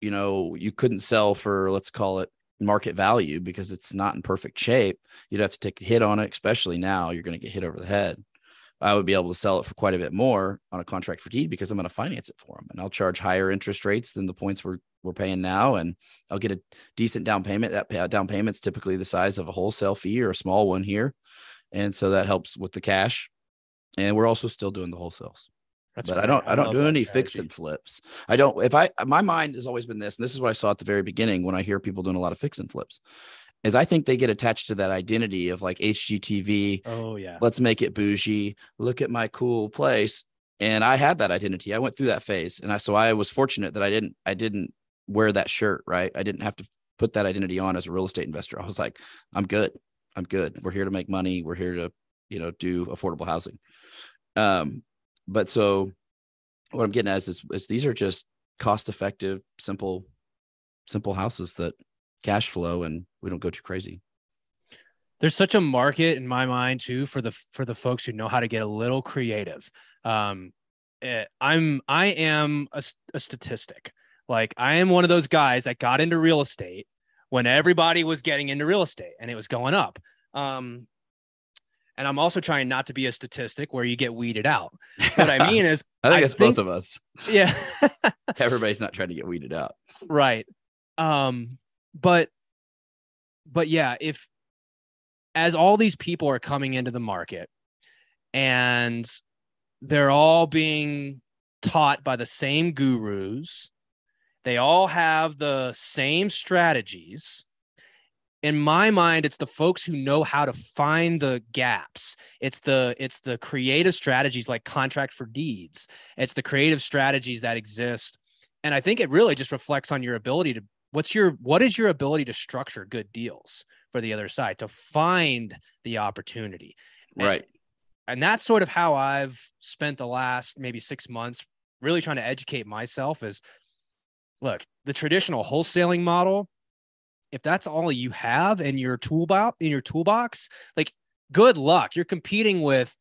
you know, you couldn't sell for, let's call it, market value because it's not in perfect shape, you'd have to take a hit on it, especially now. You're going to get hit over the head. I would be able to sell it for quite a bit more on a contract for deed because I'm going to finance it for them. And I'll charge higher interest rates than the points we're, we're paying now. And I'll get a decent down payment. That down payment's typically the size of a wholesale fee or a small one here. And so that helps with the cash. And we're also still doing the wholesales. That's but great. I don't, I, I don't do any strategy. fix and flips. I don't, if I, my mind has always been this, and this is what I saw at the very beginning when I hear people doing a lot of fix and flips, is I think they get attached to that identity of like H G T V. Oh yeah. Let's make it bougie. Look at my cool place. And I had that identity. I went through that phase. And I, so I was fortunate that I didn't, I didn't wear that shirt, right? I didn't have to put that identity on as a real estate investor. I was like, I'm good. I'm good. We're here to make money. We're here to, you know, do affordable housing. Um, but so what I'm getting at is, is these are just cost-effective, simple, simple houses that cash flow and we don't go too crazy. There's such a market in my mind too for the for the folks who know how to get a little creative. Um, I'm I am a, a statistic. Like I am one of those guys that got into real estate when everybody was getting into real estate and it was going up. Um, and I'm also trying not to be a statistic where you get weeded out. What I mean is, I think I it's think, both of us. Yeah, everybody's not trying to get weeded out, right? Um. But, but yeah, if, as all these people are coming into the market and they're all being taught by the same gurus, they all have the same strategies. In my mind, it's the folks who know how to find the gaps. It's the, it's the creative strategies like contract for deeds. It's the creative strategies that exist. And I think it really just reflects on your ability to What's your, what is your ability to structure good deals for the other side to find the opportunity? And, right. And that's sort of how I've spent the last maybe six months really trying to educate myself is, look, the traditional wholesaling model, if that's all you have in your toolbox, in your toolbox, like good luck. You're competing with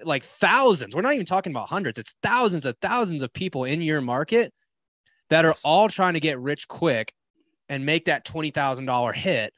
like thousands. We're not even talking about hundreds. It's thousands of thousands of people in your market that are yes. all trying to get rich quick and make that twenty thousand dollars hit.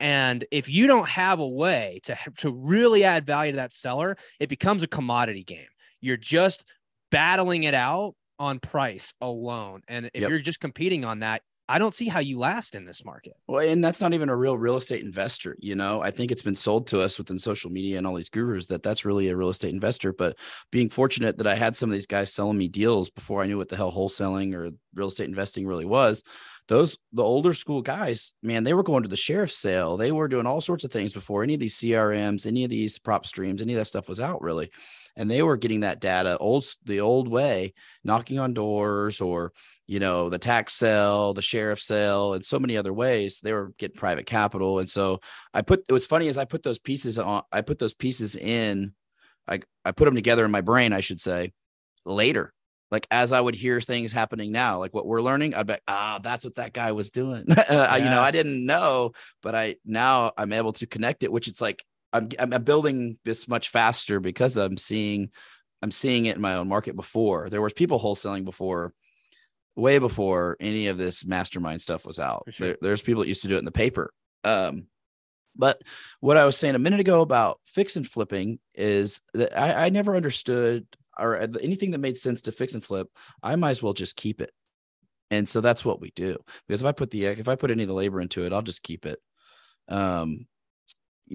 And if you don't have a way to, to really add value to that seller, it becomes a commodity game. You're just battling it out on price alone. And if yep. you're just competing on that, I don't see how you last in this market. Well, and that's not even a real real estate investor. You know, I think it's been sold to us within social media and all these gurus that that's really a real estate investor. But being fortunate that I had some of these guys selling me deals before I knew what the hell wholesaling or real estate investing really was. Those, the older school guys, man, they were going to the sheriff's sale. They were doing all sorts of things before any of these C R Ms, any of these prop streams, any of that stuff was out really. And they were getting that data old, the old way, knocking on doors or, you know, the tax sale, the sheriff's sale, and so many other ways. They were getting private capital. And so I put, it was funny as I put those pieces on, I put those pieces in, I, I put them together in my brain, I should say, later. Like as I would hear things happening now, like what we're learning, I'd be like, ah, that's what that guy was doing. yeah. You know, I didn't know, but I, now I'm able to connect it, which it's like, I'm, I'm building this much faster because I'm seeing, I'm seeing it in my own market before. There was people wholesaling before, way before any of this mastermind stuff was out. For sure. there, there's people that used to do it in the paper. Um, But what I was saying a minute ago about fix and flipping is that I, I never understood or anything that made sense to fix and flip, I might as well just keep it. And so that's what we do, because if I put the, if I put any of the labor into it, I'll just keep it. Um,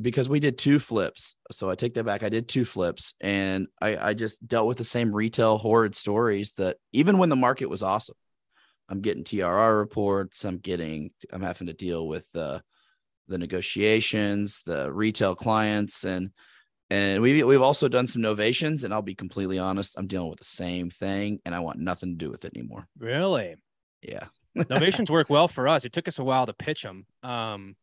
because we did two flips. So I take that back. I did two flips and I, I just dealt with the same retail horrid stories that even when the market was awesome, I'm getting T R R reports. I'm getting, I'm having to deal with the, the negotiations, the retail clients, and, And we've, we've also done some novations, and I'll be completely honest, I'm dealing with the same thing, and I want nothing to do with it anymore. Really? Yeah. Novations work well for us. It took us a while to pitch them, um,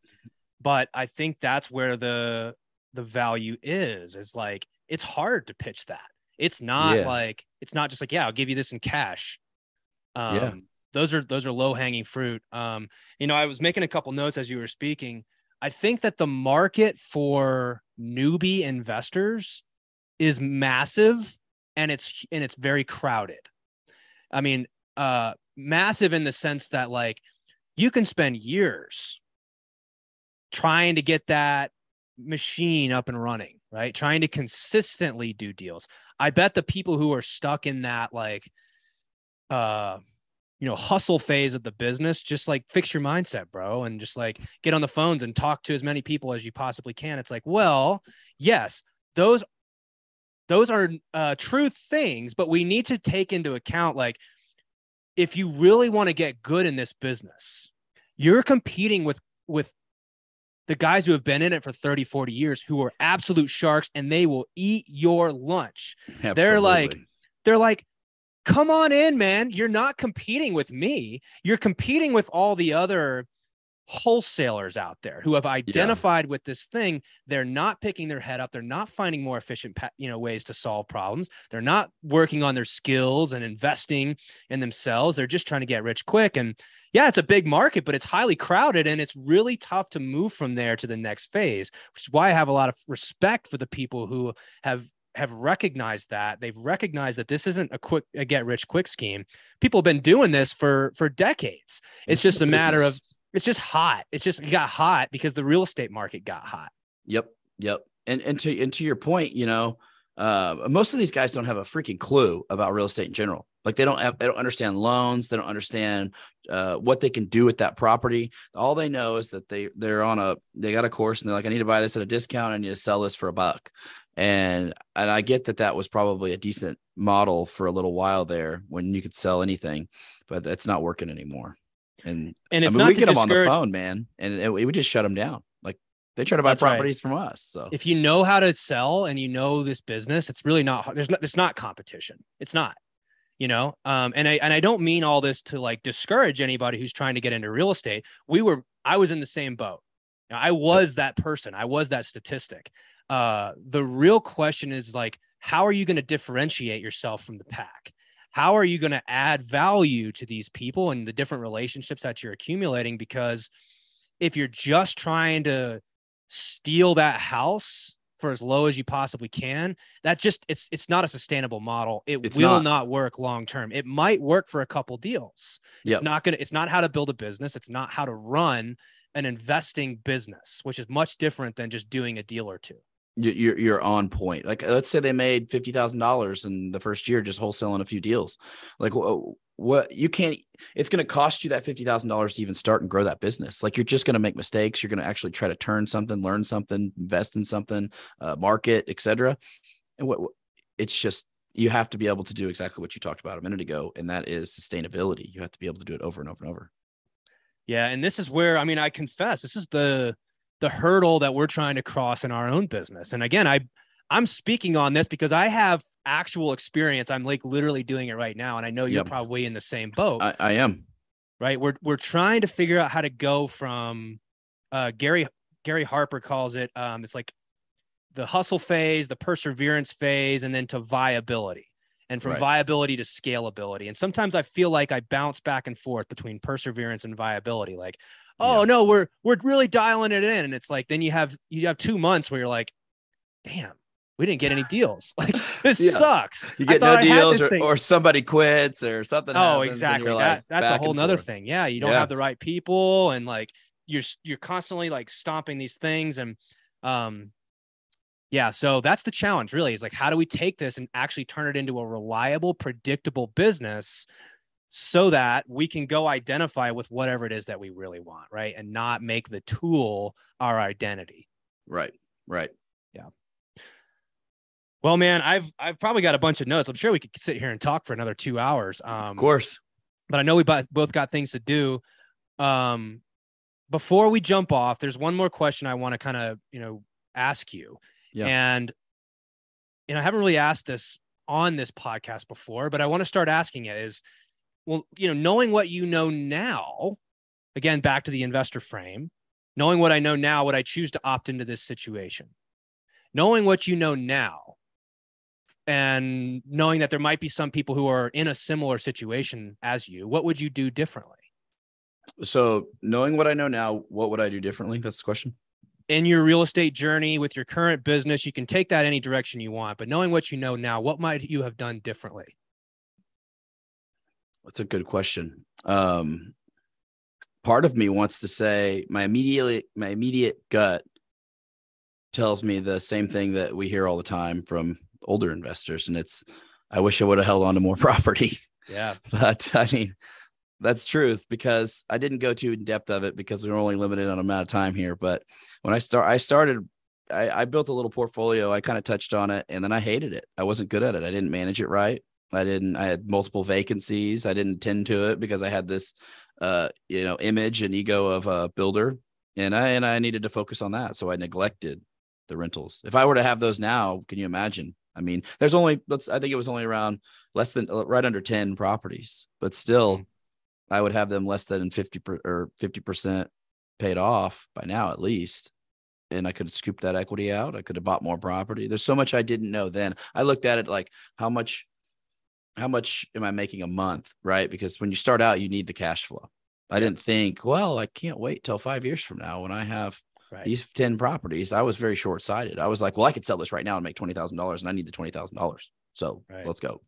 but I think that's where the the value is. Is like it's hard to pitch that. It's not yeah. like it's not just like yeah, I'll give you this in cash. Um, yeah. Those are those are low hanging fruit. Um, you know, I was making a couple notes as you were speaking. I think that the market for newbie investors is massive, and it's and it's very crowded. I mean, uh, massive in the sense that like you can spend years trying to get that machine up and running, right? Trying to consistently do deals. I bet the people who are stuck in that, like, uh, you know, hustle phase of the business, just like fix your mindset, bro. And just like get on the phones and talk to as many people as you possibly can. It's like, well, yes, those, those are uh, true things, but we need to take into account, like, if you really want to get good in this business, you're competing with, with the guys who have been in it for thirty, forty years, who are absolute sharks, and they will eat your lunch. Absolutely. They're like, they're like, come on in, man. You're not competing with me. You're competing with all the other wholesalers out there who have identified yeah. with this thing. They're not picking their head up. They're not finding more efficient, you know, ways to solve problems. They're not working on their skills and investing in themselves. They're just trying to get rich quick. And yeah, it's a big market, but it's highly crowded, and it's really tough to move from there to the next phase, which is why I have a lot of respect for the people who have have recognized that. They've recognized that this isn't a quick a get rich quick scheme. People have been doing this for for decades. It's just a matter of, it's just hot. It's just, it got hot because the real estate market got hot. Yep. Yep. And, and to, and to your point, you know, uh, most of these guys don't have a freaking clue about real estate in general. Like, they don't have, they don't understand loans. They don't understand uh, what they can do with that property. All they know is that they, they're on a, they got a course, and they're like, I need to buy this at a discount. I need to sell this for a buck. And, and I get that that was probably a decent model for a little while there, when you could sell anything, but that's not working anymore. And, and it's I mean, not we get them on the phone, man, and it, we just shut them down. Like, they try to buy properties right. from us. So if you know how to sell and you know this business, it's really not, there's not, it's not competition. It's not, you know, um, and I, and I don't mean all this to like discourage anybody who's trying to get into real estate. We were, I was in the same boat. Now, I was that person. I was that statistic. Uh, the real question is, like, how are you going to differentiate yourself from the pack? How are you going to add value to these people and the different relationships that you're accumulating? Because if you're just trying to steal that house for as low as you possibly can, that just, it's, it's not a sustainable model. It it's will not. not work long-term. It might work for a couple deals. It's yep. not going to, it's not how to build a business. It's not how to run an investing business, which is much different than just doing a deal or two. You're, you're on point. Like, let's say they made fifty thousand dollars in the first year, just wholesaling a few deals. Like, what you can't, it's going to cost you that fifty thousand dollars to even start and grow that business. Like, you're just going to make mistakes. You're going to actually try to turn something, learn something, invest in something, uh, market, et cetera. And what it's just, you have to be able to do exactly what you talked about a minute ago. And that is sustainability. You have to be able to do it over and over and over. Yeah. And this is where, I mean, I confess, this is the, the hurdle that we're trying to cross in our own business. And again, I, I'm speaking on this because I have actual experience. I'm like literally doing it right now. And I know yep. you're probably in the same boat. I, I am. Right. We're, we're trying to figure out how to go from uh, Gary, Gary Harper calls it, um, it's like the hustle phase, the perseverance phase, and then to viability, and from right. viability to scalability. And sometimes I feel like I bounce back and forth between perseverance and viability. Like, oh, no, we're we're really dialing it in. And it's like, then you have you have two months where you're like, damn, we didn't get any deals. Like, this yeah. sucks. You get no deals, or, or somebody quits or something. Oh, exactly. That, like, that's a whole nother forth. thing. Yeah. You don't yeah. have the right people. And like, you're you're constantly like stomping these things. And um, yeah, so that's the challenge, really, is like, how do we take this and actually turn it into a reliable, predictable business, so that we can go identify with whatever it is that we really want, right? And not make the tool our identity. Right, right. Yeah. Well, man, I've I've probably got a bunch of notes. I'm sure we could sit here and talk for another two hours. Um, of course. But I know we both got things to do. Um, before we jump off, there's one more question I want to kind of, you know, ask you. Yeah. And, and I haven't really asked this on this podcast before, but I want to start asking it is, well, you know, knowing what you know now, again, back to the investor frame, knowing what I know now, would I choose to opt into this situation? Knowing what you know now, and knowing that there might be some people who are in a similar situation as you, what would you do differently? So knowing what I know now, what would I do differently? That's the question. In your real estate journey with your current business, you can take that any direction you want, but knowing what you know now, what might you have done differently? That's a good question. Um, part of me wants to say my immediate, my immediate gut tells me the same thing that we hear all the time from older investors. And it's, I wish I would have held on to more property. Yeah. But I mean, that's truth, because I didn't go too in depth of it because we were only limited on amount of time here. But when I start, I started, I, I built a little portfolio. I kind of touched on it, and then I hated it. I wasn't good at it. I didn't manage it right. I didn't, I had multiple vacancies. I didn't tend to it because I had this, uh, you know, image and ego of a builder, and I, and I needed to focus on that. So I neglected the rentals. If I were to have those now, can you imagine? I mean, there's only, let's, I think it was only around less than right under ten properties, but still mm-hmm. I would have them less than fifty per, or fifty percent paid off by now, at least. And I could have scooped that equity out. I could have bought more property. There's so much I didn't know then. I looked at it like how much, how much am I making a month? Right. Because when you start out, you need the cash flow. I didn't think, well, I can't wait till five years from now when I have right. these ten properties. I was very short sighted. I was like, well, I could sell this right now and make twenty thousand dollars, and I need the twenty thousand dollars. So right. let's go.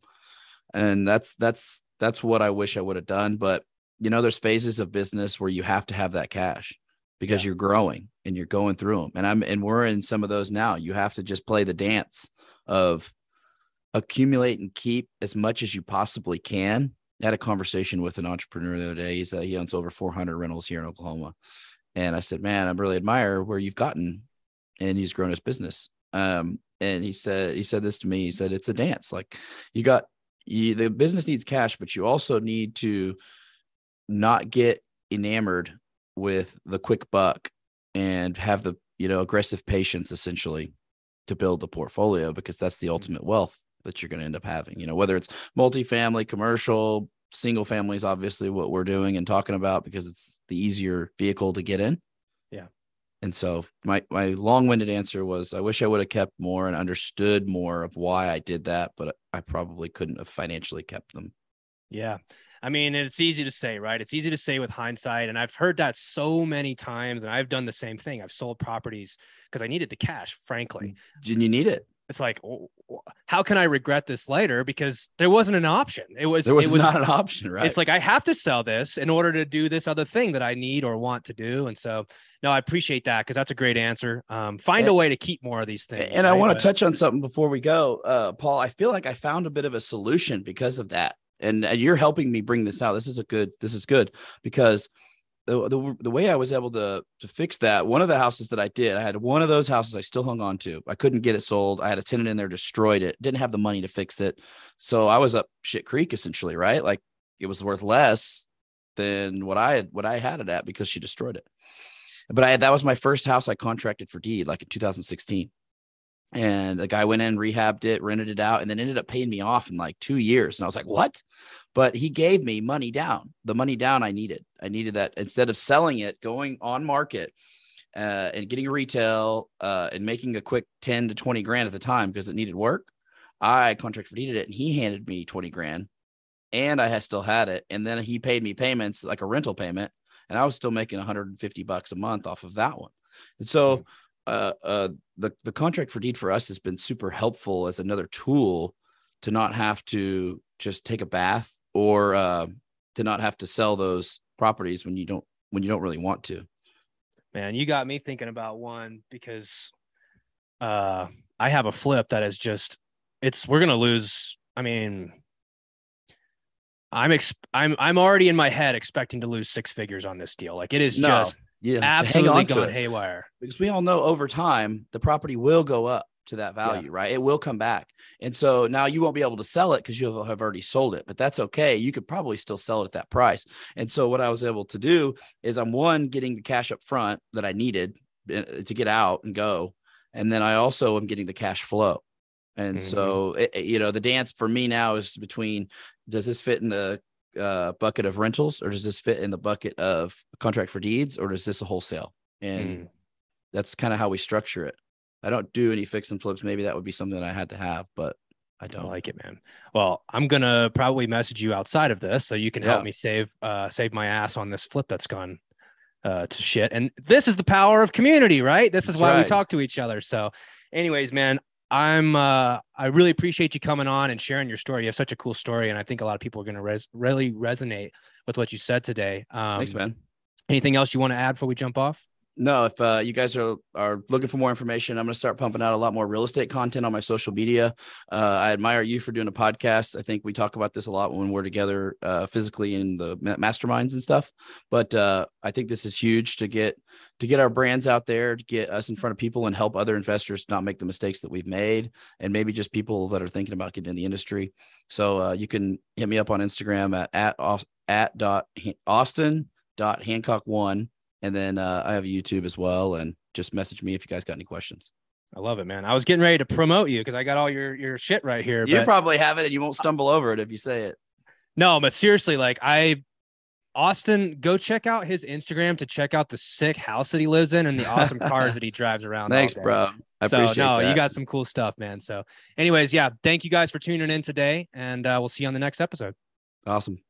And that's, that's, that's what I wish I would have done. But you know, there's phases of business where you have to have that cash because yeah. you're growing and you're going through them. And I'm, and we're in some of those now. You have to just play the dance of accumulate and keep as much as you possibly can. I had a conversation with an entrepreneur the other day. He's uh, he owns over four hundred rentals here in Oklahoma. And I said, man, I really admire where you've gotten. And he's grown his business. Um, and he said, he said this to me, he said, it's a dance. Like you got, you, the business needs cash, but you also need to not get enamored with the quick buck and have the, you know, aggressive patience essentially to build the portfolio, because that's the ultimate wealth that you're going to end up having, you know, whether it's multifamily, commercial, single family is obviously what we're doing and talking about because it's the easier vehicle to get in. Yeah. And so my, my long-winded answer was, I wish I would have kept more and understood more of why I did that, but I probably couldn't have financially kept them. Yeah. I mean, it's easy to say, right? It's easy to say with hindsight. And I've heard that so many times, and I've done the same thing. I've sold properties because I needed the cash, frankly. Didn't you need it? It's like, oh, how can I regret this later? Because there wasn't an option. It was, there was, it was not an option, right? It's like, I have to sell this in order to do this other thing that I need or want to do. And so, no, I appreciate that, because that's a great answer. Um, find and, a way to keep more of these things. And right? I want to touch on something before we go, uh, Paul. I feel like I found a bit of a solution because of that. And, and you're helping me bring this out. This is a good, this is good because the, the the way I was able to to fix that, one of the houses that I did, I had one of those houses I still hung on to. I couldn't get it sold. I had a tenant in there, destroyed it, didn't have the money to fix it. So I was up shit creek essentially, right? Like it was worth less than what I had, what I had it at because she destroyed it. But I had, that was my first house I contracted for deed, like in two thousand sixteen. And the guy went in, rehabbed it, rented it out, and then ended up paying me off in like two years. And I was like, what? But he gave me money down, the money down I needed. I needed that instead of selling it, going on market uh, and getting retail uh, and making a quick ten to twenty grand at the time because it needed work. I contract for deeded it, and he handed me twenty grand, and I had still had it. And then he paid me payments like a rental payment, and I was still making one hundred fifty bucks a month off of that one. And so Uh, uh, the, the contract for deed for us has been super helpful as another tool to not have to just take a bath or uh, to not have to sell those properties when you don't, when you don't really want to. Man, you got me thinking about one, because uh, I have a flip that is just, it's, we're going to lose. I mean, I'm, ex- I'm, I'm already in my head expecting to lose six figures on this deal. Like it is no. just Yeah, absolutely gone haywire, because we all know over time the property will go up to that value, yeah. right? It will come back. And so now you won't be able to sell it because you have already sold it, but that's okay. You could probably still sell it at that price. And so what I was able to do is I'm one, getting the cash up front that I needed to get out and go. And then I also am getting the cash flow. And mm-hmm. so, it, you know, the dance for me now is between, does this fit in the uh bucket of rentals, or does this fit in the bucket of contract for deeds, or is this a wholesale? And mm. that's kind of how we structure it. I don't do any fix and flips. Maybe that would be something that I had to have, but I don't I like it, man. Well, I'm gonna probably message you outside of this so you can yeah. help me save uh save my ass on this flip that's gone uh to shit. And this is the power of community, right? This is that's why right. we talk to each other. So anyways, man, I'm, uh, I really appreciate you coming on and sharing your story. You have such a cool story, and I think a lot of people are going to res- really resonate with what you said today. Um, Thanks, man. Anything else you want to add before we jump off? no, if uh, you guys are, are looking for more information, I'm going to start pumping out a lot more real estate content on my social media. Uh, I admire you for doing a podcast. I think we talk about this a lot when we're together uh, physically in the masterminds and stuff. But uh, I think this is huge to get to get our brands out there, to get us in front of people and help other investors not make the mistakes that we've made, and maybe just people that are thinking about getting in the industry. So uh, you can hit me up on Instagram at at, at dot, Austin dot Hancock one. And then uh, I have YouTube as well. And just message me if you guys got any questions. I love it, man. I was getting ready to promote you because I got all your, your shit right here. You but probably have it and you won't stumble over it if you say it. No, but seriously, like I, Austin, go check out his Instagram to check out the sick house that he lives in and the awesome cars that he drives around. Thanks, bro. I so, appreciate no, that. You got some cool stuff, man. So anyways, yeah, thank you guys for tuning in today. And uh, we'll see you on the next episode. Awesome.